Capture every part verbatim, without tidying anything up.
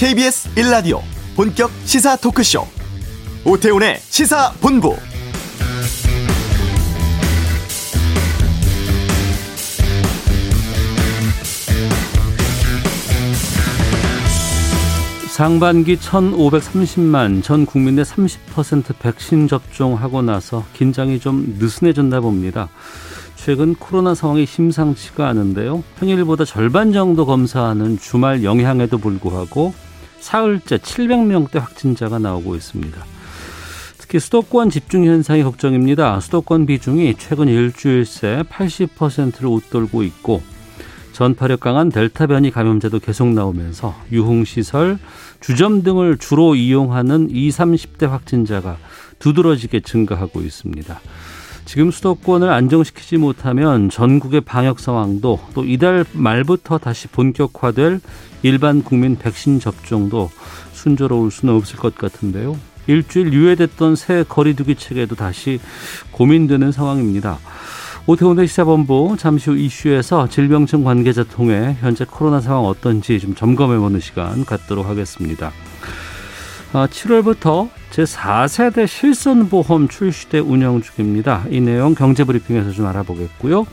케이비에스 일 라디오 본격 시사 토크쇼 오태훈의 시사본부. 상반기 천오백삼십만 전 국민의 삼십 퍼센트 백신 접종하고 나서 긴장이 좀 느슨해졌나 봅니다. 최근 코로나 상황이 심상치가 않은데요. 평일보다 절반 정도 검사하는 주말 영향에도 불구하고 사흘째 칠백 명대 확진자가 나오고 있습니다. 특히 수도권 집중 현상이 걱정입니다. 수도권 비중이 최근 일주일 새 팔십 퍼센트를 웃돌고 있고 전파력 강한 델타 변이 감염자도 계속 나오면서 유흥시설, 주점 등을 주로 이용하는 이십, 삼십대 확진자가 두드러지게 증가하고 있습니다. 지금 수도권을 안정시키지 못하면 전국의 방역 상황도 또 이달 말부터 다시 본격화될 일반 국민 백신 접종도 순조로울 수는 없을 것 같은데요. 일주일 유예됐던 새 거리두기 체계도 다시 고민되는 상황입니다. 오태훈의 시사본부 잠시 후 이슈에서 질병청 관계자 통해 현재 코로나 상황 어떤지 좀 점검해보는 시간 갖도록 하겠습니다. 칠월부터 제사 세대 실손보험 출시대 운영 중입니다. 이 내용 경제브리핑에서 좀 알아보겠고요.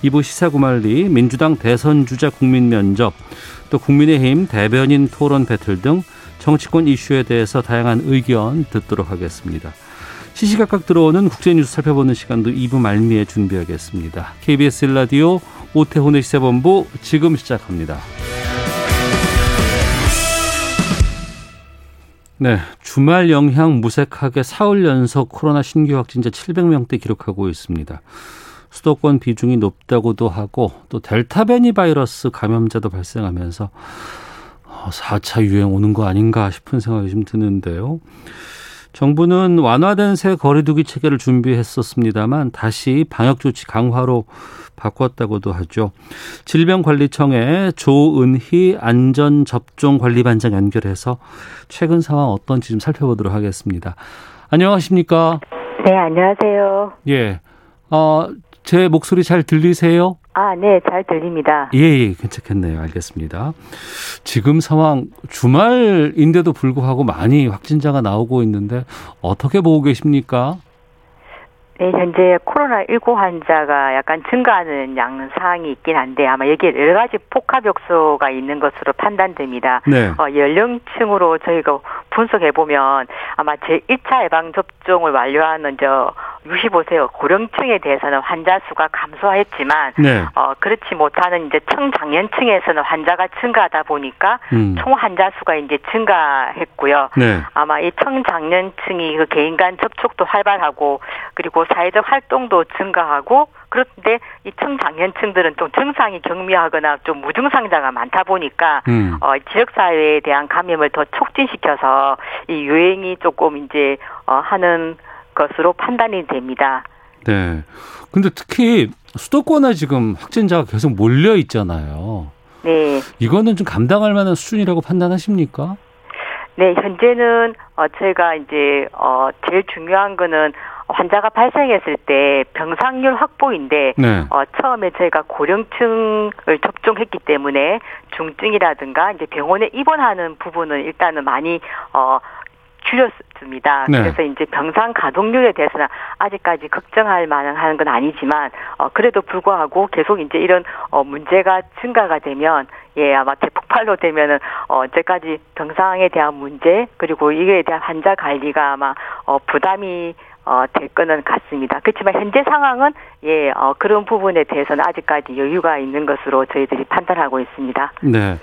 이 부 시사구말리, 민주당 대선주자 국민면접, 또 국민의힘 대변인 토론 배틀 등 정치권 이슈에 대해서 다양한 의견 듣도록 하겠습니다. 시시각각 들어오는 국제뉴스 살펴보는 시간도 이 부 말미에 준비하겠습니다. 케이비에스 일 라디오 오태훈의 시사본부 지금 시작합니다. 네, 주말 영향 무색하게 사흘 연속 코로나 신규 확진자 칠백 명대 기록하고 있습니다. 수도권 비중이 높다고도 하고 또 델타 변이 바이러스 감염자도 발생하면서 사 차 유행 오는 거 아닌가 싶은 생각이 좀 드는데요. 정부는 완화된 새 거리두기 체계를 준비했었습니다만 다시 방역조치 강화로 바꿨다고도 하죠. 질병관리청에 조은희 안전접종관리반장 연결해서 최근 상황 어떤지 좀 살펴보도록 하겠습니다. 안녕하십니까? 네, 안녕하세요. 예, 어, 제 목소리 잘 들리세요? 아, 네, 잘 들립니다. 예, 예, 괜찮겠네요. 알겠습니다. 지금 상황 주말인데도 불구하고 많이 확진자가 나오고 있는데 어떻게 보고 계십니까? 네, 현재 코로나십구 환자가 약간 증가하는 양상이 있긴 한데 아마 여기에 여러 가지 복합 요소가 있는 것으로 판단됩니다. 네. 어, 연령층으로 저희가 분석해보면 아마 제일 차 예방접종을 완료하는 저 육십오 세 고령층에 대해서는 환자 수가 감소했지만 네. 어, 그렇지 못하는 이제 청장년층에서는 환자가 증가하다 보니까 음. 총 환자 수가 이제 증가했고요. 네. 아마 이 청장년층이 그 개인 간 접촉도 활발하고 그리고 사회적 활동도 증가하고 그런데 이 청장년층들은 또 증상이 경미하거나 좀 무증상자가 많다 보니까 음. 어, 지역사회에 대한 감염을 더 촉진시켜서 이 유행이 조금 이제 어, 하는 것으로 판단이 됩니다. 네. 근데 특히 수도권에 지금 확진자가 계속 몰려 있잖아요. 네. 이거는 좀 감당할 만한 수준이라고 판단하십니까? 네, 현재는 어, 제가 이제 어, 제일 중요한 거는 환자가 발생했을 때 병상률 확보인데 네. 어, 처음에 제가 고령층을 접종했기 때문에 중증이라든가 이제 병원에 입원하는 부분은 일단은 많이 어, 줄였습니다. 네. 그래서 이제 병상 가동률에 대해서는 아직까지 걱정할 만한 건 아니지만 어, 그래도 불구하고 계속 이제 이런 어, 문제가 증가가 되면 예 아마 대폭발로 되면은 어, 언제까지 병상에 대한 문제 그리고 이거에 대한 환자 관리가 아마 어, 부담이 어, 될 거는 같습니다. 그렇지만 현재 상황은 예 어, 그런 부분에 대해서는 아직까지 여유가 있는 것으로 저희들이 판단하고 있습니다. 네,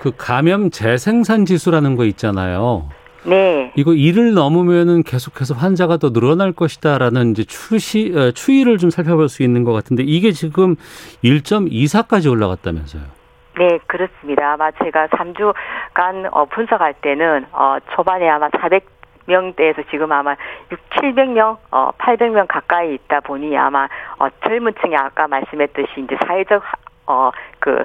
그 감염 재생산 지수라는 거 있잖아요. 네. 이거 이를 넘으면은 계속해서 환자가 더 늘어날 것이다라는 이제 추시, 추이를 좀 살펴볼 수 있는 것 같은데 이게 지금 일 점 이사까지 올라갔다면서요? 네, 그렇습니다. 아마 제가 삼 주간 어, 분석할 때는 어, 초반에 아마 사백 명대에서 지금 아마 육백, 칠백 명, 어, 팔백 명 가까이 있다 보니 아마 어, 젊은 층이 아까 말씀했듯이 이제 사회적, 어, 그,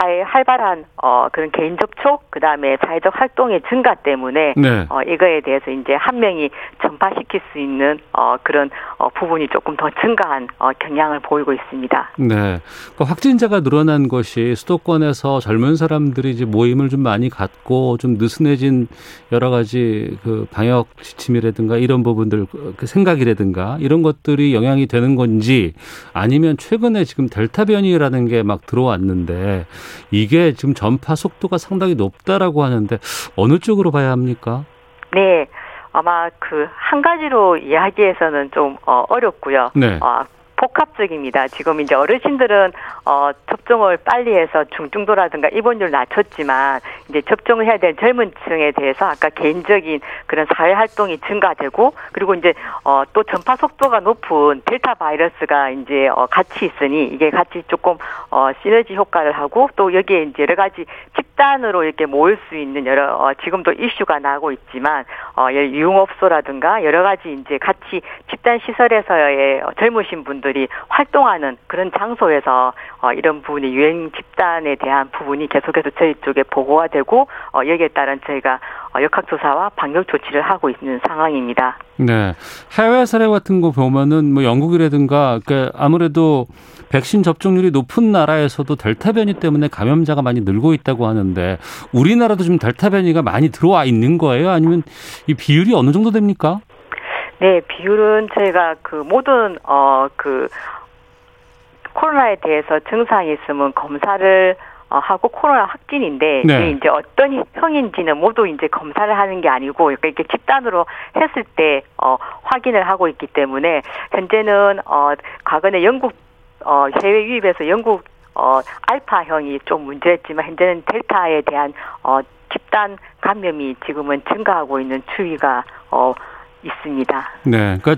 자의 활발한 어, 그런 개인 접촉, 그 다음에 사회적 활동의 증가 때문에 네. 어, 이거에 대해서 이제 한 명이 전파시킬 수 있는 어, 그런 어, 부분이 조금 더 증가한 어, 경향을 보이고 있습니다. 네, 그 확진자가 늘어난 것이 수도권에서 젊은 사람들이 이제 모임을 좀 많이 갖고 좀 느슨해진 여러 가지 그 방역 지침이라든가 이런 부분들, 그 생각이라든가 이런 것들이 영향이 되는 건지, 아니면 최근에 지금 델타 변이라는 게 막 들어왔는데 이게 지금 전파 속도가 상당히 높다라고 하는데 어느 쪽으로 봐야 합니까? 네, 아마 그 한 가지로 이야기해서는 좀 어렵고요. 네. 어, 복합적입니다. 지금 이제 어르신들은 어, 접종을 빨리 해서 중증도라든가 입원율 낮췄지만 이제 접종을 해야 될 젊은 층에 대해서 아까 개인적인 그런 사회 활동이 증가되고, 그리고 이제 어, 또 전파 속도가 높은 델타 바이러스가 이제 어, 같이 있으니 이게 같이 조금 어, 시너지 효과를 하고, 또 여기에 이제 여러 가지 집단으로 이렇게 모일 수 있는 여러 어, 지금도 이슈가 나고 있지만 어, 유흥업소라든가 여러 가지 이제 같이 집단 시설에서의 젊으신 분들 활동하는 그런 장소에서 어, 이런 부분이 유행 집단에 대한 부분이 계속해서 저희 쪽에 보고가 되고, 어, 여기에 따른 저희가 어, 역학조사와 방역 조치를 하고 있는 상황입니다. 네, 해외 사례 같은 거 보면은 뭐 영국이라든가, 그러니까 아무래도 백신 접종률이 높은 나라에서도 델타 변이 때문에 감염자가 많이 늘고 있다고 하는데 우리나라도 지금 델타 변이가 많이 들어와 있는 거예요? 아니면 이 비율이 어느 정도 됩니까? 네, 비율은 저희가 그 모든 어 그 코로나에 대해서 증상이 있으면 검사를 어, 하고, 코로나 확진인데 네. 이제 어떤 형인지는 모두 이제 검사를 하는 게 아니고 이렇게 집단으로 했을 때 어, 확인을 하고 있기 때문에 현재는 어, 과거에 영국 어, 해외 유입에서 영국 어, 알파형이 좀 문제였지만 현재는 델타에 대한 어, 집단 감염이 지금은 증가하고 있는 추이가 어. 있습니다. 네, 그러니까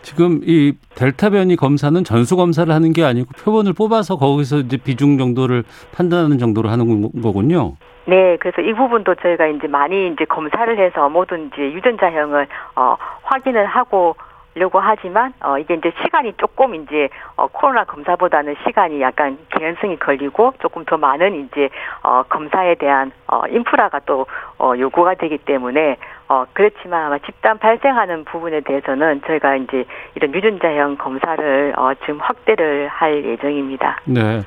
지금 이 델타 변이 검사는 전수 검사를 하는 게 아니고 표본을 뽑아서 거기서 이제 비중 정도를 판단하는 정도로 하는 거군요. 네, 그래서 이 부분도 저희가 이제 많이 이제 검사를 해서 모든 이제 유전자형을 어, 확인을 하고. 려고 하지만 어 이게 이제 시간이 조금 이제 어 코로나 검사보다는 시간이 약간 개연성이 걸리고 조금 더 많은 이제 어 검사에 대한 어 인프라가 또 어 요구가 되기 때문에 어 그렇지만 아마 집단 발생하는 부분에 대해서는 저희가 이제 이런 유전자형 검사를 어 지금 확대를 할 예정입니다. 네.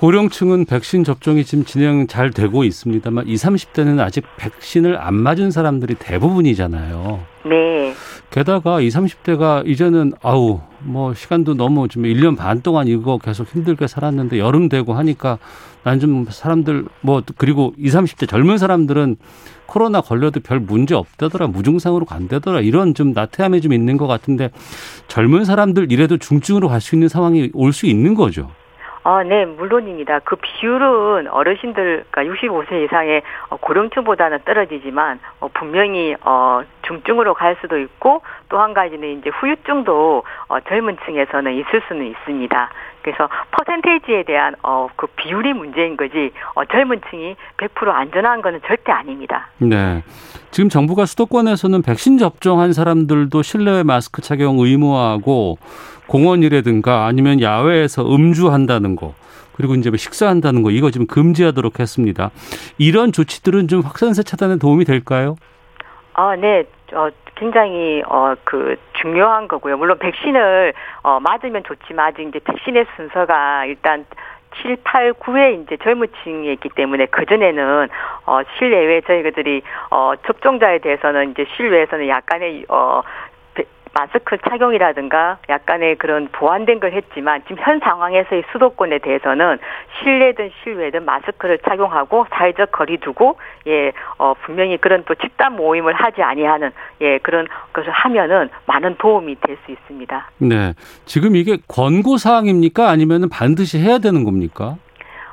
고령층은 백신 접종이 지금 진행 잘 되고 있습니다만 이십, 삼십 대는 아직 백신을 안 맞은 사람들이 대부분이잖아요. 네. 게다가 이십, 삼십 대가 이제는 아우 뭐 시간도 너무 좀 일 년 반 동안 이거 계속 힘들게 살았는데 여름 되고 하니까 난 좀 사람들 뭐, 그리고 이십, 삼십 대 젊은 사람들은 코로나 걸려도 별 문제 없다더라, 무증상으로 간다더라, 이런 좀 나태함이 좀 있는 것 같은데 젊은 사람들 이래도 중증으로 갈 수 있는 상황이 올 수 있는 거죠. 아, 네, 물론입니다. 그 비율은 어르신들, 그러니까 육십오 세 이상의 고령층보다는 떨어지지만 어, 분명히 어, 중증으로 갈 수도 있고, 또 한 가지는 이제 후유증도 어, 젊은 층에서는 있을 수는 있습니다. 그래서 퍼센테이지에 대한 어, 그 비율이 문제인 거지 어, 젊은 층이 백 퍼센트 안전한 거는 절대 아닙니다. 네, 지금 정부가 수도권에서는 백신 접종한 사람들도 실내외 마스크 착용 의무화하고 공원이라든가 아니면 야외에서 음주한다는 거, 그리고 이제 식사한다는 거, 이거 지금 금지하도록 했습니다. 이런 조치들은 좀 확산세 차단에 도움이 될까요? 아, 네. 어, 굉장히 어, 그 중요한 거고요. 물론 백신을 어, 맞으면 좋지만 아직 이제 백신의 순서가 일단 칠, 팔, 구에 이제 젊은 층이 있기 때문에 그전에는, 어, 실내외 저희들이, 어, 접종자에 대해서는 이제 실외에서는 약간의, 어, 마스크 착용이라든가 약간의 그런 보완된 걸 했지만 지금 현 상황에서의 수도권에 대해서는 실내든 실외든 마스크를 착용하고 사회적 거리 두고 예, 어, 분명히 그런 또 집단 모임을 하지 아니하는 예, 그런 것을 하면은 많은 도움이 될 수 있습니다. 네, 지금 이게 권고 사항입니까? 아니면은 반드시 해야 되는 겁니까?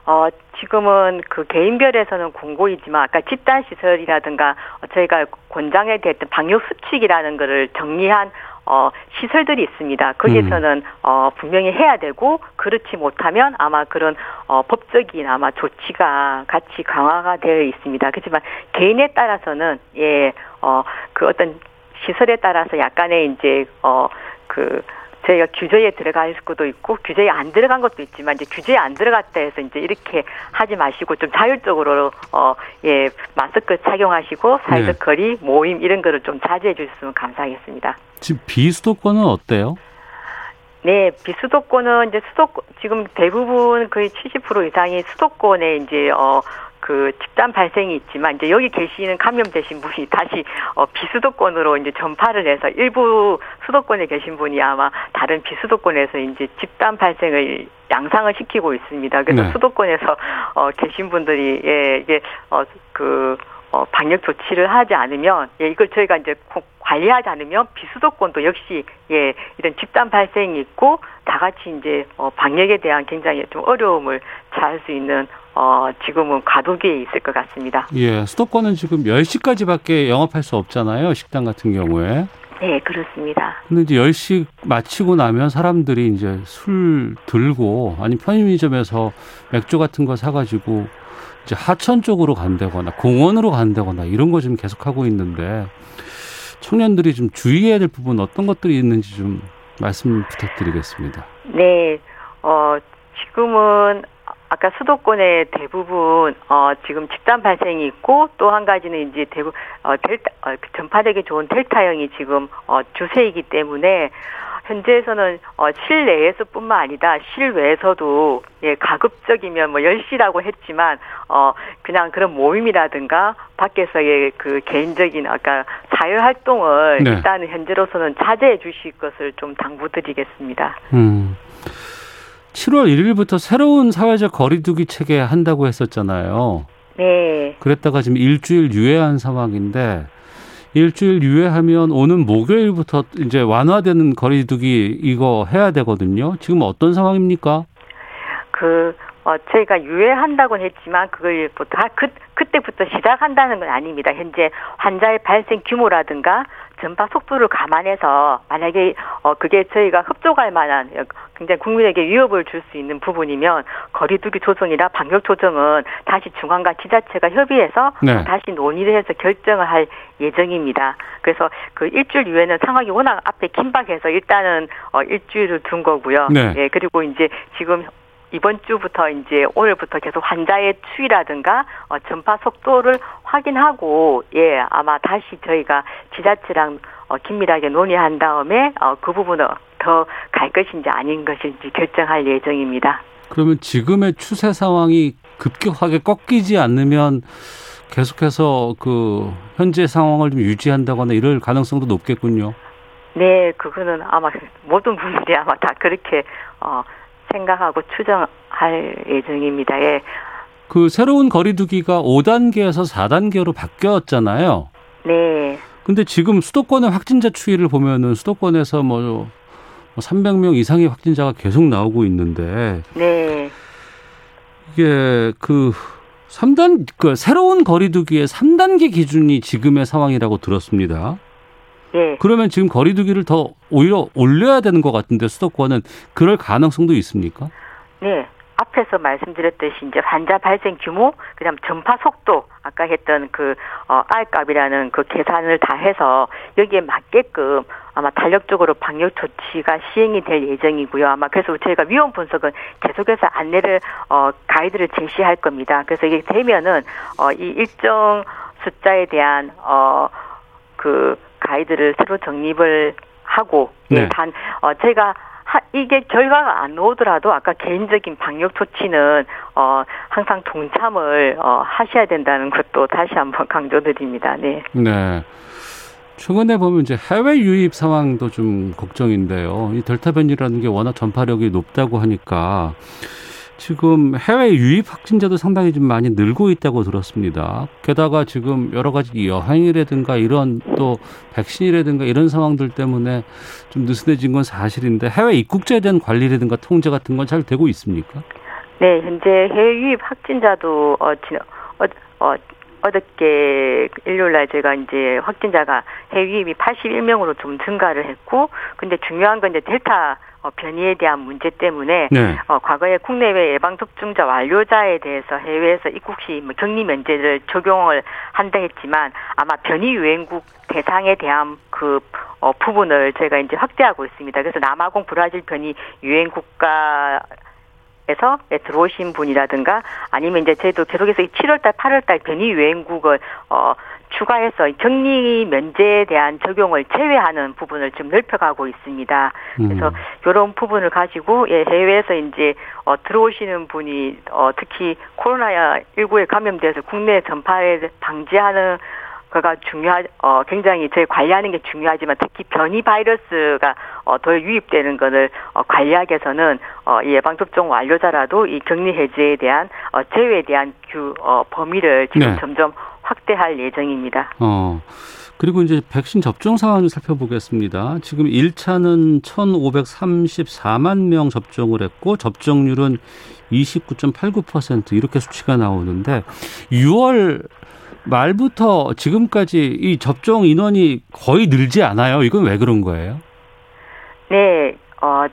어, 지금은 그 개인별에서는 권고이지만 아까 집단시설이라든가 저희가 권장에 대했던 방역수칙이라는 거를 정리한 어, 시설들이 있습니다. 거기에서는, 음. 어, 분명히 해야 되고, 그렇지 못하면 아마 그런, 어, 법적인 아마 조치가 같이 강화가 되어 있습니다. 그렇지만 개인에 따라서는, 예, 어, 그 어떤 시설에 따라서 약간의 이제, 어, 그, 저희가 규제에 들어갈 수도 있고 규제에 안 들어간 것도 있지만 이제 규제에 안 들어갔다 해서 이제 이렇게 하지 마시고 좀 자율적으로 어, 예, 마스크 착용하시고 사회적 네. 거리, 모임 이런 거를 좀 자제해 주셨으면 감사하겠습니다. 지금 비수도권은 어때요? 네, 비수도권은 이제 수도 지금 대부분 거의 칠십 퍼센트 이상이 수도권에 이제 어. 그 집단 발생이 있지만 이제 여기 계시는 감염되신 분이 다시 어 비수도권으로 이제 전파를 해서 일부 수도권에 계신 분이 아마 다른 비수도권에서 이제 집단 발생을 양상을 시키고 있습니다. 그래서 네. 수도권에서 어 계신 분들이 예 이게 어 그 어 방역 조치를 하지 않으면 예 이걸 저희가 이제 관리하지 않으면 비수도권도 역시 예 이런 집단 발생이 있고 다 같이 이제 어 방역에 대한 굉장히 좀 어려움을 자할 수 있는 어, 지금은 과도기에 있을 것 같습니다. 예, 수도권은 지금 열 시까지밖에 영업할 수 없잖아요. 식당 같은 경우에. 네, 그렇습니다. 근데 이제 열 시 마치고 나면 사람들이 이제 술 들고, 아니 편의점에서 맥주 같은 거 사가지고 이제 하천 쪽으로 간다거나 공원으로 간다거나 이런 거 지금 계속하고 있는데 청년들이 좀 주의해야 될 부분 어떤 것들이 있는지 좀 말씀 부탁드리겠습니다. 네, 어, 지금은 아까 수도권의 대부분 어 지금 집단 발생이 있고 또 한 가지는 이제 대부 어 델타 어, 전파되기 좋은 델타형이 지금 어 주세이기 때문에 현재에서는 어 실내에서뿐만 아니다 실외에서도 예 가급적이면 뭐 열 시라고 했지만 어 그냥 그런 모임이라든가 밖에서의 그 개인적인 아까 자율 활동을 네. 일단은 현재로서는 자제해 주실 것을 좀 당부드리겠습니다. 음. 칠월 일일부터 새로운 사회적 거리두기 체계 한다고 했었잖아요. 네. 그랬다가 지금 일주일 유예한 상황인데 일주일 유예하면 오는 목요일부터 이제 완화되는 거리두기 이거 해야 되거든요. 지금 어떤 상황입니까? 그 어, 저희가 유예한다고는 했지만 그걸 다 그, 그때부터 시작한다는 건 아닙니다. 현재 환자의 발생 규모라든가 전파 속도를 감안해서 만약에 어 그게 저희가 흡족할 만한 굉장히 국민에게 위협을 줄 수 있는 부분이면 거리두기 조정이나 방역 조정은 다시 중앙과 지자체가 협의해서 네. 다시 논의를 해서 결정을 할 예정입니다. 그래서 그 일주일 이후에는 상황이 워낙 앞에 긴박해서 일단은 어 일주일을 둔 거고요. 네. 예, 그리고 이제 지금 이번 주부터 이제 오늘부터 계속 환자의 추이라든가 어, 전파 속도를 확인하고 예 아마 다시 저희가 지자체랑 어, 긴밀하게 논의한 다음에 어, 그 부분을 더 갈 것인지 아닌 것인지 결정할 예정입니다. 그러면 지금의 추세 상황이 급격하게 꺾이지 않으면 계속해서 그 현재 상황을 좀 유지한다거나 이럴 가능성도 높겠군요. 네, 그거는 아마 모든 분들이 아마 다 그렇게 어. 생각하고 추정할 예정입니다. 예. 그 새로운 거리두기가 오 단계에서 사 단계로 바뀌었잖아요. 네. 근데 지금 수도권의 확진자 추이를 보면은 수도권에서 뭐 삼백 명 이상의 확진자가 계속 나오고 있는데. 네. 이게 그 삼 단, 그 새로운 거리두기의 삼 단계 기준이 지금의 상황이라고 들었습니다. 예. 그러면 지금 거리두기를 더 오히려 올려야 되는 것 같은데 수도권은 그럴 가능성도 있습니까? 네. 앞에서 말씀드렸듯이 이제 환자 발생 규모, 그다음 전파 속도, 아까 했던 그 어, R값이라는 그 계산을 다 해서 여기에 맞게끔 아마 탄력적으로 방역 조치가 시행이 될 예정이고요. 아마 그래서 저희가 위험 분석은 계속해서 안내를 어, 가이드를 제시할 겁니다. 그래서 이게 되면은 어, 이 일정 숫자에 대한 어, 그 가이드를 새로 정립을 하고 네. 예, 단 어, 제가 하, 이게 결과가 안 오더라도 아까 개인적인 방역 조치는 어, 항상 동참을 어, 하셔야 된다는 것도 다시 한번 강조드립니다. 네. 네. 최근에 보면 이제 해외 유입 상황도 좀 걱정인데요. 이 델타 변이라는 게 워낙 전파력이 높다고 하니까 지금 해외 유입 확진자도 상당히 좀 많이 늘고 있다고 들었습니다. 게다가 지금 여러 가지 여행이라든가 이런 또 백신이라든가 이런 상황들 때문에 좀 느슨해진 건 사실인데 해외 입국자에 대한 관리라든가 통제 같은 건 잘 되고 있습니까? 네, 현재 해외 유입 확진자도 어, 어, 어, 어저께 일요일날 제가 이제 확진자가 해외입이 팔십일 명으로 좀 증가를 했고, 근데 중요한 건 이제 델타 변이에 대한 문제 때문에 네. 어, 과거에 국내외 예방접종자 완료자에 대해서 해외에서 입국 시 격리 면제를 적용을 한다 했지만 아마 변이 유행국 대상에 대한 그 어, 부분을 저희가 이제 확대하고 있습니다. 그래서 남아공 브라질 변이 유행 국가 에서 들어오신 분이라든가 아니면 이제 저희도 계속해서 칠월달, 팔월달 변이 유행국을 어, 추가해서 격리 면제에 대한 적용을 제외하는 부분을 좀 넓혀가고 있습니다. 그래서 음. 이런 부분을 가지고 예, 해외에서 이제 어, 들어오시는 분이 어, 특히 코로나십구에 감염돼서 국내 전파를 방지하는 그가 중요하, 어, 굉장히 저희 관리하는 게 중요하지만 특히 변이 바이러스가 어, 더 유입되는 것을 어, 관리하기 위해서는 어, 예방접종 완료자라도 이 격리 해제에 대한 어, 제외에 대한 규, 어, 범위를 지금 네. 점점 확대할 예정입니다. 어, 그리고 이제 백신 접종 상황을 살펴보겠습니다. 지금 일 차는 천오백삼십사만 명 접종을 했고 접종률은 이십구 점 팔구 퍼센트 이렇게 수치가 나오는데 유월 말부터 지금까지 이 접종 인원이 거의 늘지 않아요. 이건 왜 그런 거예요? 네, 어,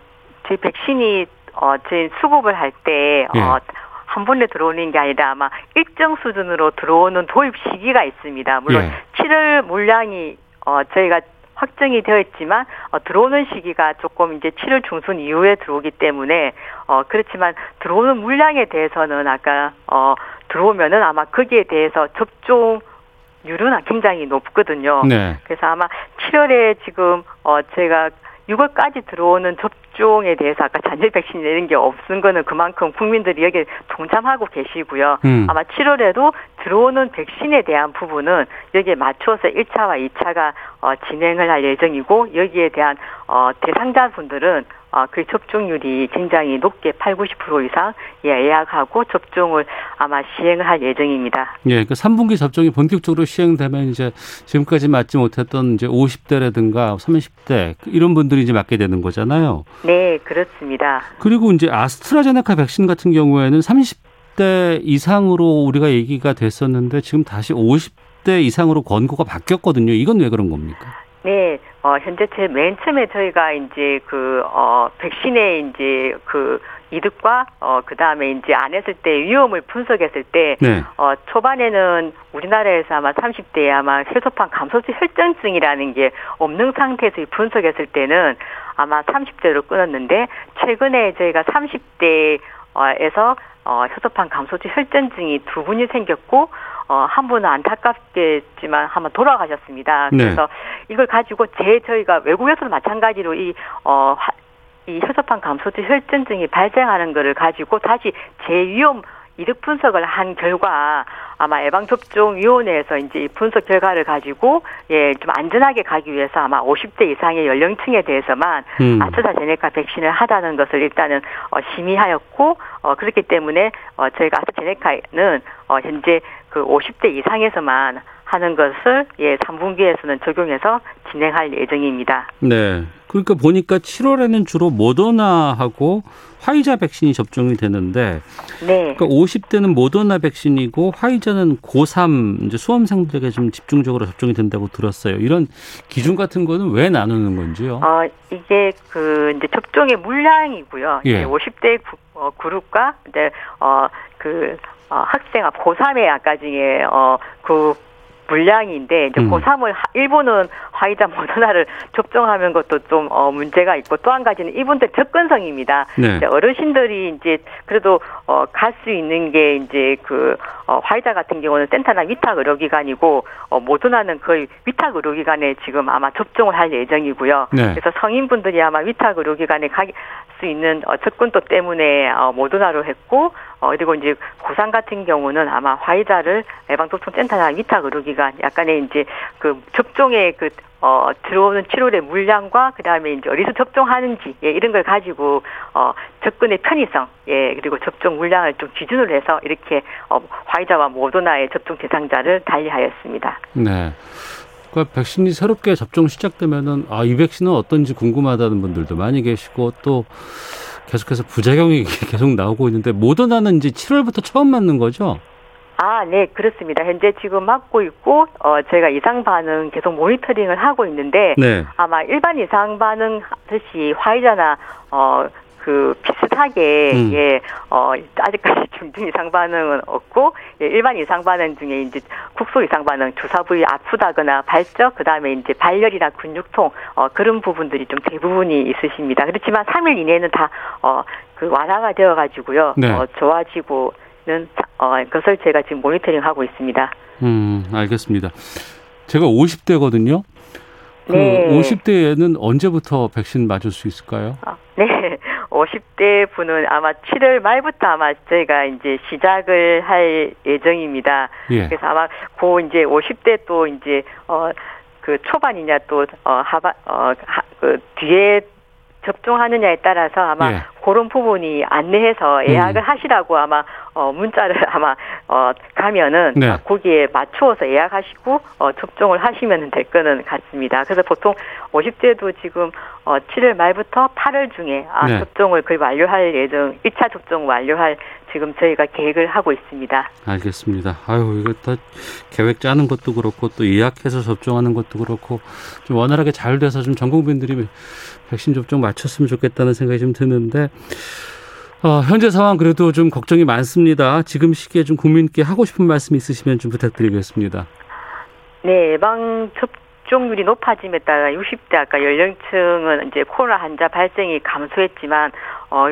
저희 백신이 어, 저희 수급을 할 때 예. 어, 한 번에 들어오는 게 아니라 아마 일정 수준으로 들어오는 도입 시기가 있습니다. 물론 예. 칠월 물량이 어, 저희가 확정이 되어 있지만 어, 들어오는 시기가 조금 이제 칠월 중순 이후에 들어오기 때문에 어, 그렇지만 들어오는 물량에 대해서는 아까 어, 들어오면은 아마 거기에 대해서 접종률은 굉장히 높거든요. 네. 그래서 아마 칠월에 지금 어, 제가 유월까지 들어오는 접종에 대해서 아까 잔여 백신 이런 게 없은 거는 그만큼 국민들이 여기에 동참하고 계시고요. 음. 아마 칠월에도 들어오는 백신에 대한 부분은 여기에 맞춰서 일 차와 이 차가 어, 진행을 할 예정이고 여기에 대한 어, 대상자분들은 어, 그 접종률이 굉장히 높게 팔십, 구십 퍼센트 이상 예약하고 접종을 아마 시행을 할 예정입니다. 예, 그 삼 분기 접종이 본격적으로 시행되면 이제 지금까지 맞지 못했던 이제 오십 대라든가 삼십 대 이런 분들이 이제 맞게 되는 거잖아요. 네, 그렇습니다. 그리고 이제 아스트라제네카 백신 같은 경우에는 삼십 대 이상으로 우리가 얘기가 됐었는데 지금 다시 오십 대 이상으로 권고가 바뀌었거든요. 이건 왜 그런 겁니까? 네, 어, 현재 제 맨 처음에 저희가 이제 그, 어, 백신의 이제 그 이득과, 어, 그 다음에 이제 안 했을 때 위험을 분석했을 때, 네. 어, 초반에는 우리나라에서 아마 삼십 대에 아마 혈소판 감소체 혈전증이라는 게 없는 상태에서 분석했을 때는 아마 삼십 대로 끊었는데, 최근에 저희가 삼십 대에서 어, 혈소판 감소체 혈전증이 두 분이 생겼고, 어, 한 분은 안타깝겠지만 한번 돌아가셨습니다. 그래서 네. 이걸 가지고 제 저희가 외국에서도 마찬가지로 이, 어, 화, 이 혈소판 감소체 혈전증이 발생하는 거를 가지고 다시 재위험 이득 분석을 한 결과 아마 예방접종위원회에서 이제 이 분석 결과를 가지고 예, 좀 안전하게 가기 위해서 아마 오십 대 이상의 연령층에 대해서만 음. 아스트라제네카 백신을 하자는 것을 일단은 어, 심의하였고 어, 그렇기 때문에 어, 저희가 아스트라제네카는 어, 현재 그 오십 대 이상에서만 하는 것을 예, 삼 분기에서는 적용해서 진행할 예정입니다. 네. 그러니까 보니까 칠월에는 주로 모더나하고 화이자 백신이 접종이 되는데 네. 그러니까 오십 대는 모더나 백신이고 화이자는 고삼 이제 수험생들에게 좀 집중적으로 접종이 된다고 들었어요. 이런 기준 같은 거는 왜 나누는 건지요? 어, 이게 그 이제 접종의 물량이고요. 예. 이제 오십 대 구, 어, 그룹과 이제 어, 그 어, 학생 앞 고삼의 아까지의 어, 그 물량인데 이제 음. 고삼을 하, 일본은 화이자 모더나를 접종하는 것도 좀 어, 문제가 있고 또 한 가지는 이분들 접근성입니다. 네. 이제 어르신들이 이제 그래도 어, 갈 수 있는 게 이제 그 어, 화이자 같은 경우는 센터나 위탁 의료기관이고 어, 모더나는 거의 위탁 의료기관에 지금 아마 접종을 할 예정이고요. 네. 그래서 성인분들이 아마 위탁 의료기관에 갈 수 있는 어, 접근도 때문에 어, 모더나로 했고 어, 그리고 이제 고삼 같은 경우는 아마 화이자를 예방접종 센터나 위탁 의료기관 약간의 이제 그 접종의 그 어, 들어오는 치료의 물량과 그 다음에 이제 어디서 접종하는지 예, 이런 걸 가지고 어, 접근의 편의성 예, 그리고 접종 물량을 좀 기준으로 해서 이렇게 어, 화이자와 모더나의 접종 대상자를 달리하였습니다. 네. 그러니까 백신이 새롭게 접종 시작되면은 아, 이 백신은 어떤지 궁금하다는 분들도 많이 계시고 또 계속해서 부작용이 계속 나오고 있는데 모더나는 이제 칠월부터 처음 맞는 거죠? 아, 네, 그렇습니다. 현재 지금 맞고 있고, 어, 저희가 이상 반응 계속 모니터링을 하고 있는데, 네. 아마 일반 이상 반응 하듯이 화이자나, 어, 그 비슷하게 음. 예, 어, 아직까지 중증 이상 반응은 없고 예, 일반 이상 반응 중에 이제 국소 이상 반응 주사 부위 아프다거나 발적 그다음에 이제 발열이나 근육통 어, 그런 부분들이 좀 대부분이 있으십니다. 그렇지만 삼 일 이내에는 다 어, 그 완화가 되어가지고요 네. 어, 좋아지고는 어, 그것을 제가 지금 모니터링하고 있습니다. 음, 알겠습니다. 제가 오십 대거든요. 그 네. 오십 대에는 언제부터 백신 맞을 수 있을까요? 아, 네. 오십 대 분은 아마 칠월 말부터 아마 저희가 이제 시작을 할 예정입니다. 예. 그래서 아마 고 이제 오십 대 또 이제 어 그 초반이냐 또 어 하반 어 그 뒤에 접종하느냐에 따라서 아마 예. 그런 부분이 안내해서 예약을 음. 하시라고 아마 어 문자를 아마 어 가면은 네. 거기에 맞추어서 예약하시고 어 접종을 하시면 될 거는 같습니다. 그래서 보통 오십 대도 지금 어 칠월 말부터 팔월 중에 아, 네. 접종을 거의 완료할 예정, 일 차 접종 완료할 지금 저희가 계획을 하고 있습니다. 알겠습니다. 아유, 이거 다 계획 짜는 것도 그렇고 또 예약해서 접종하는 것도 그렇고 좀 원활하게 잘 돼서 좀 전 국민들이 백신 접종 마쳤으면 좋겠다는 생각이 좀 드는데 어, 현재 상황 그래도 좀 걱정이 많습니다. 지금 시기에 좀 국민께 하고 싶은 말씀 있으시면 좀 부탁드리겠습니다. 네, 예방 접종률이 높아짐에 따라 육십 대 아까 연령층은 이제 코로나 환자 발생이 감소했지만 어,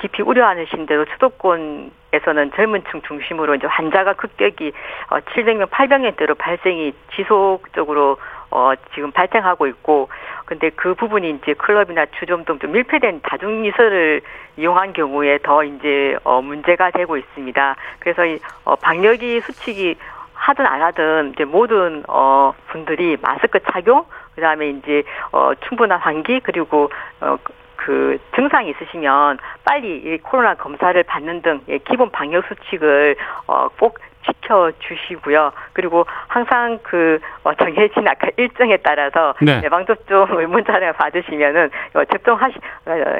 깊이 우려하시는 대로 수도권에서는 젊은 층 중심으로 이제 환자가 급격히 어, 칠백 명, 팔백 명대로 발생이 지속적으로 어, 지금 발생하고 있고, 근데 그 부분이 이제 클럽이나 주점 등 좀 밀폐된 다중시설을 이용한 경우에 더 이제, 어, 문제가 되고 있습니다. 그래서, 이, 어, 방역이 수칙이 하든 안 하든 이제 모든, 어, 분들이 마스크 착용, 그 다음에 이제, 어, 충분한 환기, 그리고, 어, 그 증상이 있으시면 빨리 이 코로나 검사를 받는 등 기본 방역 수칙을 어 꼭 지켜주시고요. 그리고 항상 그 정해진 아까 일정에 따라서 네. 예방접종을 문자를 받으시면은 접종하시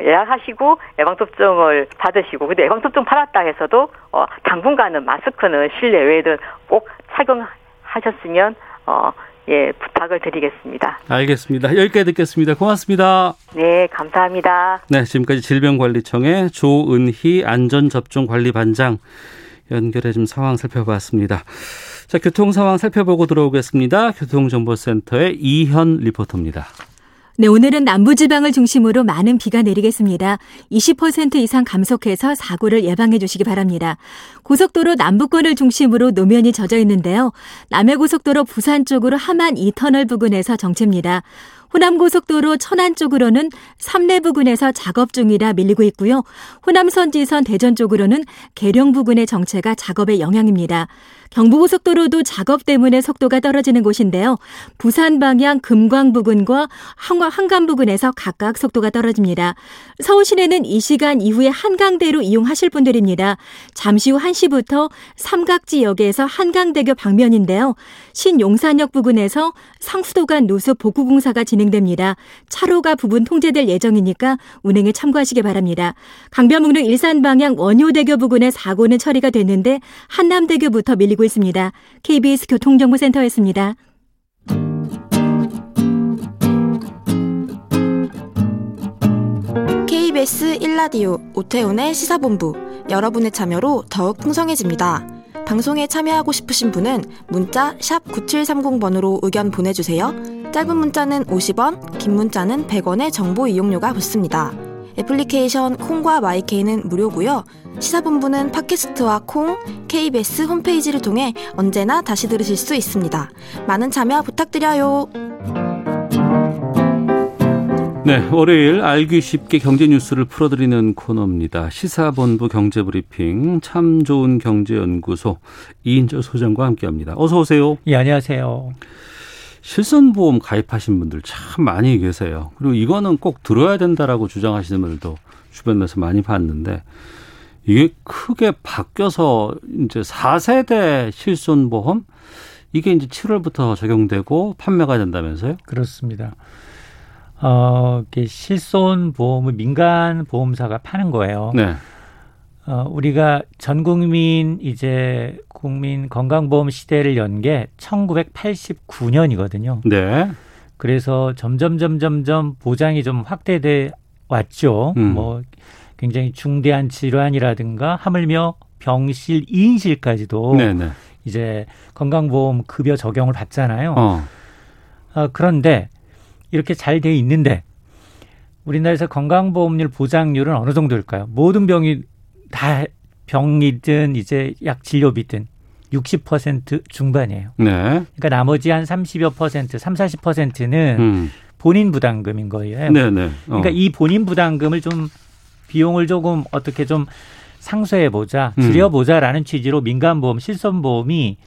예약하시고 예방접종을 받으시고 근데 예방접종 받았다 해서도 어 당분간은 마스크는 실내외에든 꼭 착용하셨으면 어. 예, 부탁을 드리겠습니다. 알겠습니다. 여기까지 듣겠습니다. 고맙습니다. 네, 감사합니다. 네, 지금까지 질병관리청의 조은희 안전접종관리반장 연결해 좀 상황 살펴봤습니다. 자, 교통 상황 살펴보고 들어오겠습니다. 교통정보센터의 이현 리포터입니다. 네, 오늘은 남부지방을 중심으로 많은 비가 내리겠습니다. 이십 퍼센트 이상 감속해서 사고를 예방해 주시기 바랍니다. 고속도로 남부권을 중심으로 노면이 젖어 있는데요. 남해고속도로 부산 쪽으로 함안 이 터널 부근에서 정체입니다. 호남고속도로 천안 쪽으로는 삼례 부근에서 작업 중이라 밀리고 있고요. 호남선지선 대전 쪽으로는 계령 부근의 정체가 작업의 영향입니다. 경부고속도로도 작업 때문에 속도가 떨어지는 곳인데요. 부산 방향 금광 부근과 한강 부근에서 각각 속도가 떨어집니다. 서울 시내는 이 시간 이후에 한강대로 이용하실 분들입니다. 잠시 후 한 시부터 삼각지역에서 한강대교 방면인데요. 신용산역 부근에서 상수도간 누수 복구공사가 진행됩니다. 차로가 부분 통제될 예정이니까 운행에 참고하시기 바랍니다. 강변북로 일산 방향 원효대교 부근의 사고는 처리가 됐는데 한남대교부터 밀리고 있습니다. 케이비에스 교통정보센터였습니다. 케이비에스 일 라디오 오태훈의 시사본부 여러분의 참여로 더욱 풍성해집니다. 방송에 참여하고 싶으신 분은 문자 샵 구칠삼공 번으로 의견 보내주세요. 짧은 문자는 오십 원, 긴 문자는 백 원의 정보 이용료가 붙습니다. 애플리케이션 콩과 마이케이는 무료고요. 시사본부는 팟캐스트와 콩, 케이비에스 홈페이지를 통해 언제나 다시 들으실 수 있습니다. 많은 참여 부탁드려요. 네, 월요일 알기 쉽게 경제 뉴스를 풀어드리는 코너입니다. 시사본부 경제브리핑 참 좋은 경제연구소 이인철 소장과 함께합니다. 어서 오세요. 예, 안녕하세요. 실손보험 가입하신 분들 참 많이 계세요. 그리고 이거는 꼭 들어야 된다라고 주장하시는 분들도 주변에서 많이 봤는데 이게 크게 바뀌어서 이제 사 세대 실손보험 이게 이제 칠월부터 적용되고 판매가 된다면서요? 그렇습니다. 어, 실손보험을 민간 보험사가 파는 거예요. 네. 어, 우리가 전 국민 이제 국민 건강보험 시대를 연 게 천구백팔십구 년이거든요. 네. 그래서 점점 점점 점 보장이 좀 확대돼 왔죠. 음. 뭐 굉장히 중대한 질환이라든가 하물며 병실, 이인실까지도 네네. 이제 건강보험 급여 적용을 받잖아요. 어. 어, 그런데 이렇게 잘 돼 있는데 우리나라에서 건강보험률 보장률은 어느 정도일까요? 모든 병이 다 병이든 이제 약 진료비든 육십 퍼센트 중반이에요. 네. 그러니까 나머지 한 삼십여 퍼센트, 삼사십 퍼센트는 음. 본인 부담금인 거예요. 네네. 어. 그러니까 이 본인 부담금을 좀 비용을 조금 어떻게 좀 상쇄해보자, 줄여보자라는 음. 취지로 민간보험, 실손보험이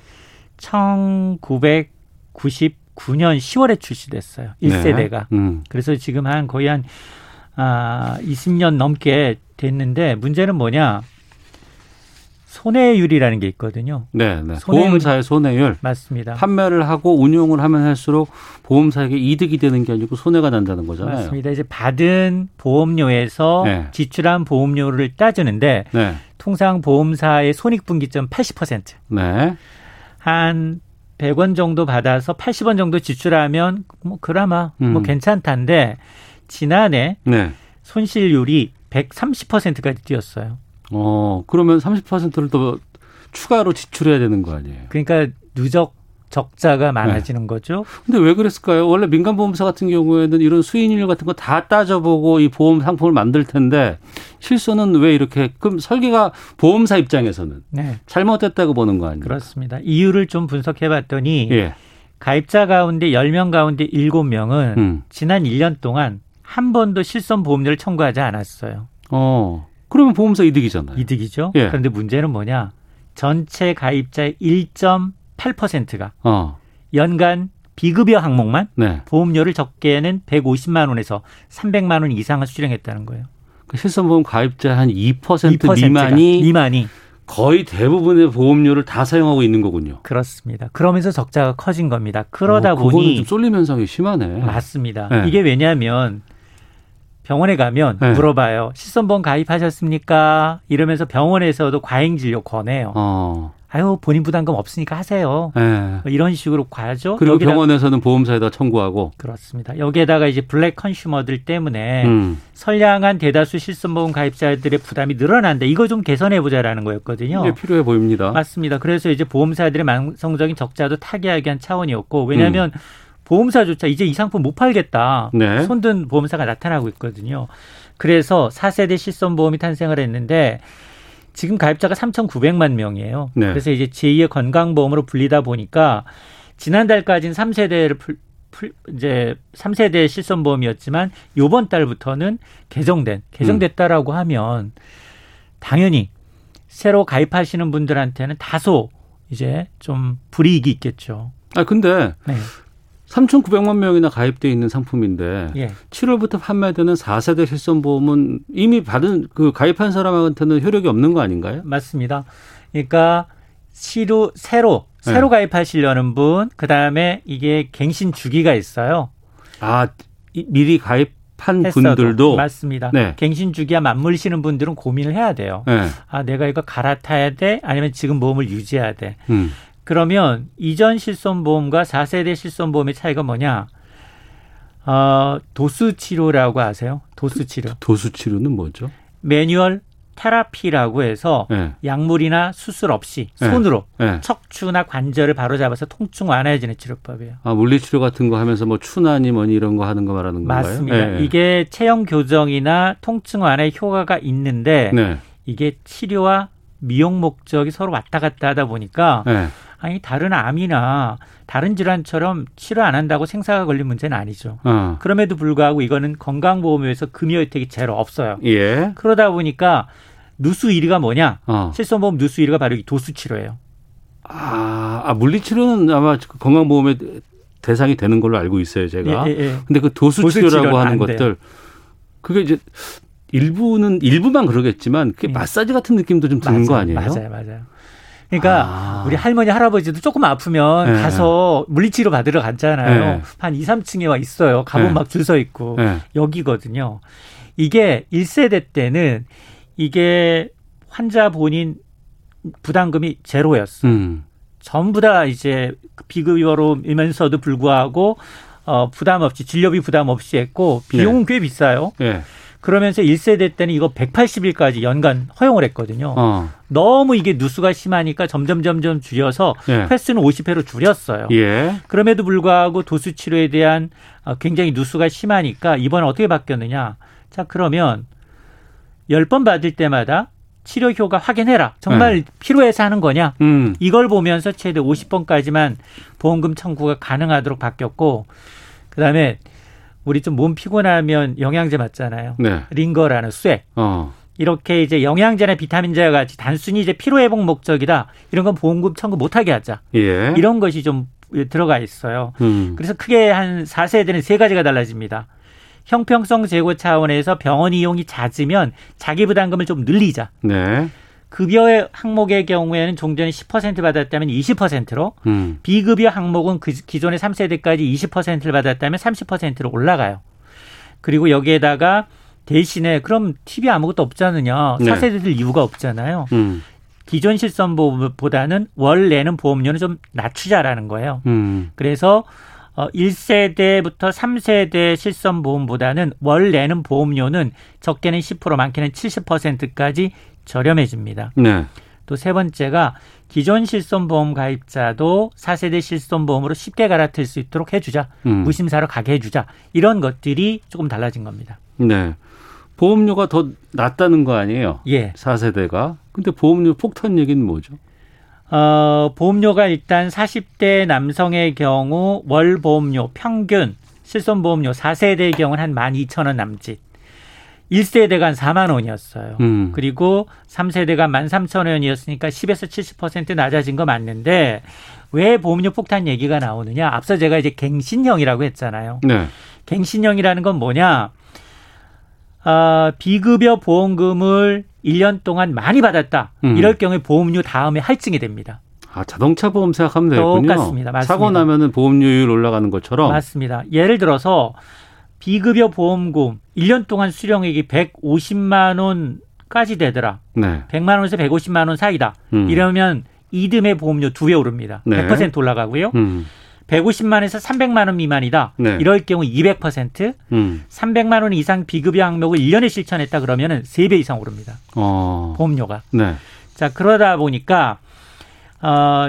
천구백구십구 년 시월에 출시됐어요. 일 세대가. 네. 음. 그래서 지금 한 거의 한 아, 이십 년 넘게 됐는데 문제는 뭐냐. 손해율이라는 게 있거든요. 네, 네. 손해율, 보험사의 손해율. 맞습니다. 판매를 하고 운용을 하면 할수록 보험사에게 이득이 되는 게 아니고 손해가 난다는 거잖아요. 맞습니다. 이제 받은 보험료에서 네. 지출한 보험료를 따지는데 네. 통상 보험사의 손익분기점 팔십 퍼센트. 네. 한 백 원 정도 받아서 팔십 원 정도 지출하면 뭐 그나마 음. 뭐 괜찮다인데 지난해 네. 손실률이 백삼십 퍼센트까지 뛰었어요. 어, 그러면 삼십 퍼센트를 또 추가로 지출해야 되는 거 아니에요? 그러니까 누적 적자가 많아지는 네. 거죠. 근데 왜 그랬을까요? 원래 민간보험사 같은 경우에는 이런 수익률 같은 거 다 따져보고 이 보험 상품을 만들 텐데 실손은 왜 이렇게 그럼 설계가 보험사 입장에서는 네. 잘못됐다고 보는 거 아니에요? 그렇습니다. 이유를 좀 분석해봤더니 예. 가입자 가운데 열 명 가운데 일곱 명은 음. 지난 일 년 동안 한 번도 실손 보험료를 청구하지 않았어요. 어. 그러면 보험사 이득이잖아요. 이득이죠. 예. 그런데 문제는 뭐냐. 전체 가입자의 일 점 팔 퍼센트가 어. 연간 비급여 항목만 네. 보험료를 적게는 백오십만 원에서 삼백만 원 이상을 수령했다는 거예요. 그 실손보험 가입자 한 이 퍼센트 미만이, 미만이 거의 대부분의 보험료를 다 사용하고 있는 거군요. 그렇습니다. 그러면서 적자가 커진 겁니다. 그러다 어, 그거는 보니. 좀 쏠림 현상이 심하네. 맞습니다. 네. 이게 왜냐하면. 병원에 가면 네. 물어봐요. 실손보험 가입하셨습니까? 이러면서 병원에서도 과잉진료 권해요. 어. 아유 본인 부담금 없으니까 하세요. 네. 뭐 이런 식으로 가죠. 그리고 여기다, 병원에서는 보험사에다 청구하고. 그렇습니다. 여기에다가 이제 블랙 컨슈머들 때문에 음. 선량한 대다수 실손보험 가입자들의 부담이 늘어난다. 이거 좀 개선해보자라는 거였거든요. 이게 필요해 보입니다. 맞습니다. 그래서 이제 보험사들의 만성적인 적자도 타개하기 위한 차원이었고 왜냐하면 음. 보험사조차 이제 이 상품 못 팔겠다. 네. 손든 보험사가 나타나고 있거든요. 그래서 사 세대 실손보험이 탄생을 했는데 지금 가입자가 삼천구백만 명이에요. 네. 그래서 이제 제이의 건강보험으로 불리다 보니까 지난달까지는 삼 세대를 풀, 풀, 이제 삼 세대 실손보험이었지만 이번 달부터는 개정된, 개정됐다라고 음. 하면 당연히 새로 가입하시는 분들한테는 다소 이제 좀 불이익이 있겠죠. 아, 근데. 네. 삼천구백만 명이나 가입되어 있는 상품인데 예. 칠월부터 판매되는 사 세대 실손보험은 이미 받은 그 가입한 사람한테는 효력이 없는 거 아닌가요? 맞습니다. 그러니까 시로, 새로 새로 예. 가입하시려는 분, 그다음에 이게 갱신 주기가 있어요. 아, 이, 미리 가입한 했어도. 분들도. 맞습니다. 네. 갱신 주기와 맞물리시는 분들은 고민을 해야 돼요. 예. 아, 내가 이거 갈아타야 돼? 아니면 지금 보험을 유지해야 돼? 음. 그러면 이전 실손보험과 사 세대 실손보험의 차이가 뭐냐? 어, 도수치료라고 아세요? 도수치료. 도수치료는 뭐죠? 매뉴얼 테라피라고 해서 네. 약물이나 수술 없이 손으로 네. 네. 척추나 관절을 바로잡아서 통증 완화해주는 치료법이에요. 아, 물리치료 같은 거 하면서 뭐 추나니 뭐니 이런 거 하는 거 말하는 건가요? 맞습니다. 네. 이게 체형 교정이나 통증 완화에 효과가 있는데 네. 이게 치료와 미용 목적이 서로 왔다 갔다 하다 보니까 네. 아니 다른 암이나 다른 질환처럼 치료 안 한다고 생사가 걸린 문제는 아니죠. 어. 그럼에도 불구하고 이거는 건강보험에서 금여 혜택이 제로 없어요. 예. 그러다 보니까 누수 일 위가 뭐냐? 어. 실손보험 누수 일 위가 바로 이 도수치료예요. 아, 아 물리치료는 아마 건강보험의 대상이 되는 걸로 알고 있어요, 제가. 예, 예, 예. 근데 그 도수치료라고 하는 것들 돼요. 그게 이제 일부는 일부만 그러겠지만 그게 예. 마사지 같은 느낌도 좀 드는 거 아니에요? 맞아요, 맞아요. 그러니까 아. 우리 할머니, 할아버지도 조금 아프면 네. 가서 물리치료 받으러 갔잖아요. 네. 한 이, 삼 층에 와 있어요. 가면 네. 막 줄 서 있고 네. 여기거든요. 이게 일 세대 때는 이게 환자 본인 부담금이 제로였어요. 음. 전부 다 이제 비급여로면서도 불구하고 어, 부담 없이, 진료비 부담 없이 했고 비용은 네. 꽤 비싸요. 네. 그러면서 일 세대 때는 이거 백팔십 일까지 연간 허용을 했거든요. 어. 너무 이게 누수가 심하니까 점점 점점 줄여서 예. 횟수는 오십 회로 줄였어요. 예. 그럼에도 불구하고 도수치료에 대한 굉장히 누수가 심하니까 이번에 어떻게 바뀌었느냐. 자, 그러면 열 번 받을 때마다 치료 효과 확인해라. 정말 네. 필요해서 하는 거냐. 음. 이걸 보면서 최대 오십 번까지만 보험금 청구가 가능하도록 바뀌었고, 그다음에 우리 좀 몸 피곤하면 영양제 맞잖아요. 네. 링거라는 쇠. 어. 이렇게 이제 영양제나 비타민제와 같이 단순히 이제 피로회복 목적이다. 이런 건 보험금 청구 못하게 하자. 예. 이런 것이 좀 들어가 있어요. 음. 그래서 크게 한 사 세대는 세 가지가 달라집니다. 형평성 제고 차원에서 병원 이용이 잦으면 자기 부담금을 좀 늘리자. 네. 급여 항목의 경우에는 종전에 십 퍼센트 받았다면 이십 퍼센트로 음. 비급여 항목은 그 기존의 삼 세대까지 이십 퍼센트를 받았다면 삼십 퍼센트로 올라가요. 그리고 여기에다가 대신에 그럼 팁이 아무것도 없지 않느냐. 네. 사 세대들 이유가 없잖아요. 음. 기존 실손보험보다는 월 내는 보험료는 좀 낮추자라는 거예요. 음. 그래서 일 세대부터 삼 세대 실손보험보다는 월 내는 보험료는 적게는 십 퍼센트 많게는 칠십 퍼센트까지 저렴해집니다. 네. 또 세 번째가 기존 실손보험 가입자도 사 세대 실손보험으로 쉽게 갈아탈 수 있도록 해주자. 음. 무심사로 가게 해주자. 이런 것들이 조금 달라진 겁니다. 네. 보험료가 더 낮다는 거 아니에요? 예. 사 세대가. 근데 보험료 폭탄 얘기는 뭐죠? 어, 보험료가 일단 사십 대 남성의 경우 월 보험료 평균 실손보험료 사 세대의 경우는 한 만 이천 원 남짓. 일 세대가 한 사만 원이었어요. 음. 그리고 삼 세대가 만 삼천 원이었으니까 십에서 칠십 퍼센트 낮아진 거 맞는데 왜 보험료 폭탄 얘기가 나오느냐. 앞서 제가 이제 갱신형이라고 했잖아요. 네. 갱신형이라는 건 뭐냐. 어, 비급여 보험금을 일 년 동안 많이 받았다. 음. 이럴 경우에 보험료 다음에 할증이 됩니다. 아, 자동차 보험 생각하면 되겠군요. 똑같습니다. 맞습니다. 사고 나면은 보험료율 올라가는 것처럼. 맞습니다. 예를 들어서 비급여 보험금 일 년 동안 수령액이 백오십만 원까지 되더라. 네. 백만 원에서 백오십만 원 사이다. 음. 이러면 이듬해 보험료 두 배 오릅니다. 네. 백 퍼센트 올라가고요. 음. 백오십만에서 삼백만 원 미만이다. 네. 이럴 경우 이백 퍼센트. 음. 삼백만 원 이상 비급여 항목을 일 년에 실천했다 그러면 세 배 이상 오릅니다. 어. 보험료가. 네. 자, 그러다 보니까 어,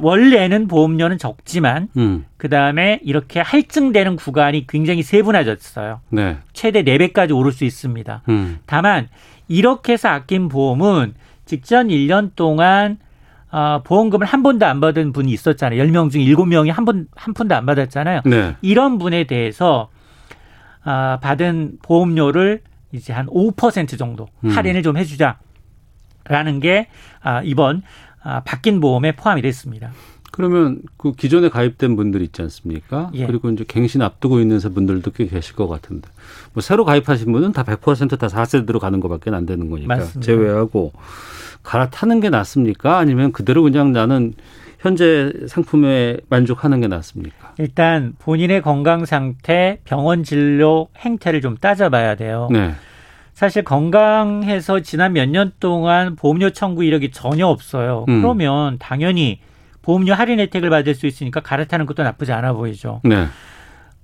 원래는 보험료는 적지만 음. 그다음에 이렇게 할증되는 구간이 굉장히 세분화졌어요. 네. 최대 네 배까지 오를 수 있습니다. 음. 다만 이렇게 해서 아낀 보험은 직전 일 년 동안 어, 보험금을 한 번도 안 받은 분이 있었잖아요. 열 명 중 일곱 명이 한 번, 한 푼도 안 받았잖아요. 네. 이런 분에 대해서 어, 받은 보험료를 이제 한 오 퍼센트 정도 음. 할인을 좀 해주자라는 게 어, 이번 어, 바뀐 보험에 포함이 됐습니다. 그러면 그 기존에 가입된 분들 있지 않습니까? 예. 그리고 이제 갱신 앞두고 있는 분들도 꽤 계실 것 같은데 뭐 새로 가입하신 분은 다 백 퍼센트 다 사 세대로 가는 것밖에 안 되는 거니까 맞습니다. 제외하고 갈아타는 게 낫습니까? 아니면 그대로 그냥 나는 현재 상품에 만족하는 게 낫습니까? 일단 본인의 건강 상태, 병원 진료 행태를 좀 따져봐야 돼요. 네. 사실 건강해서 지난 몇 년 동안 보험료 청구 이력이 전혀 없어요. 음. 그러면 당연히 보험료 할인 혜택을 받을 수 있으니까 갈아타는 것도 나쁘지 않아 보이죠. 네.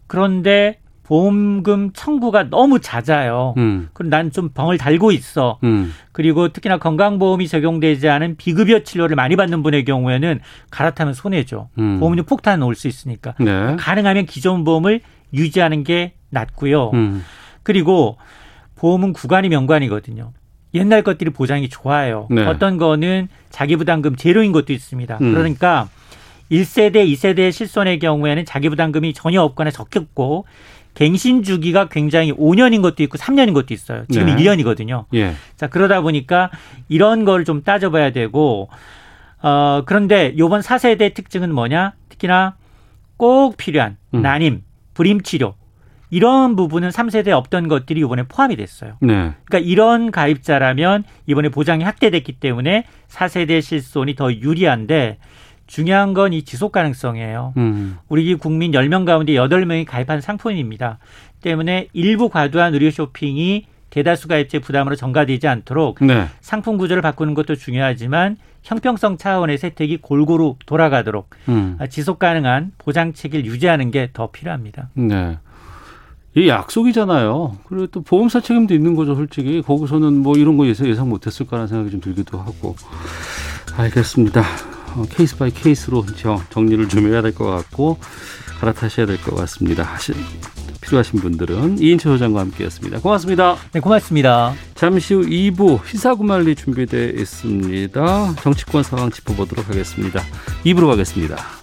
그런데 보험금 청구가 너무 잦아요. 음. 그럼 난 좀 병을 달고 있어. 음. 그리고 특히나 건강보험이 적용되지 않은 비급여 치료를 많이 받는 분의 경우에는 갈아타면 손해죠. 음. 보험료 폭탄 올 수 있으니까. 네. 가능하면 기존 보험을 유지하는 게 낫고요. 음. 그리고 보험은 구간이 명관이거든요. 옛날 것들이 보장이 좋아요. 네. 어떤 거는 자기부담금 제로인 것도 있습니다. 음. 그러니까 일 세대, 이 세대 실손의 경우에는 자기부담금이 전혀 없거나 적겠고 갱신 주기가 굉장히 오 년인 것도 있고 삼 년인 것도 있어요. 지금 네. 일 년이거든요. 예. 자, 그러다 보니까 이런 걸 좀 따져봐야 되고 어, 그런데 이번 사 세대 특징은 뭐냐? 특히나 꼭 필요한 음. 난임, 불임치료. 이런 부분은 삼 세대에 없던 것들이 이번에 포함이 됐어요. 네. 그러니까 이런 가입자라면 이번에 보장이 확대됐기 때문에 사 세대 실손이 더 유리한데 중요한 건 이 지속 가능성이에요. 음. 우리 국민 열 명 가운데 여덟 명이 가입한 상품입니다. 때문에 일부 과도한 의료 쇼핑이 대다수 가입자의 부담으로 전가되지 않도록 네. 상품 구조를 바꾸는 것도 중요하지만 형평성 차원에서 혜택이 골고루 돌아가도록 음. 지속 가능한 보장책을 유지하는 게 더 필요합니다. 네. 이 약속이잖아요. 그리고 또 보험사 책임도 있는 거죠, 솔직히. 거기서는 뭐 이런 거 예상, 예상 못했을까라는 생각이 좀 들기도 하고. 알겠습니다. 어, 케이스 바이 케이스로 정리를 좀 해야 될 것 같고 갈아타셔야 될 것 같습니다. 필요하신 분들은 이인철 소장과 함께했습니다. 고맙습니다. 네, 고맙습니다. 잠시 후 이 부 시사구말리 준비되어 있습니다. 정치권 상황 짚어보도록 하겠습니다. 이 부로 가겠습니다.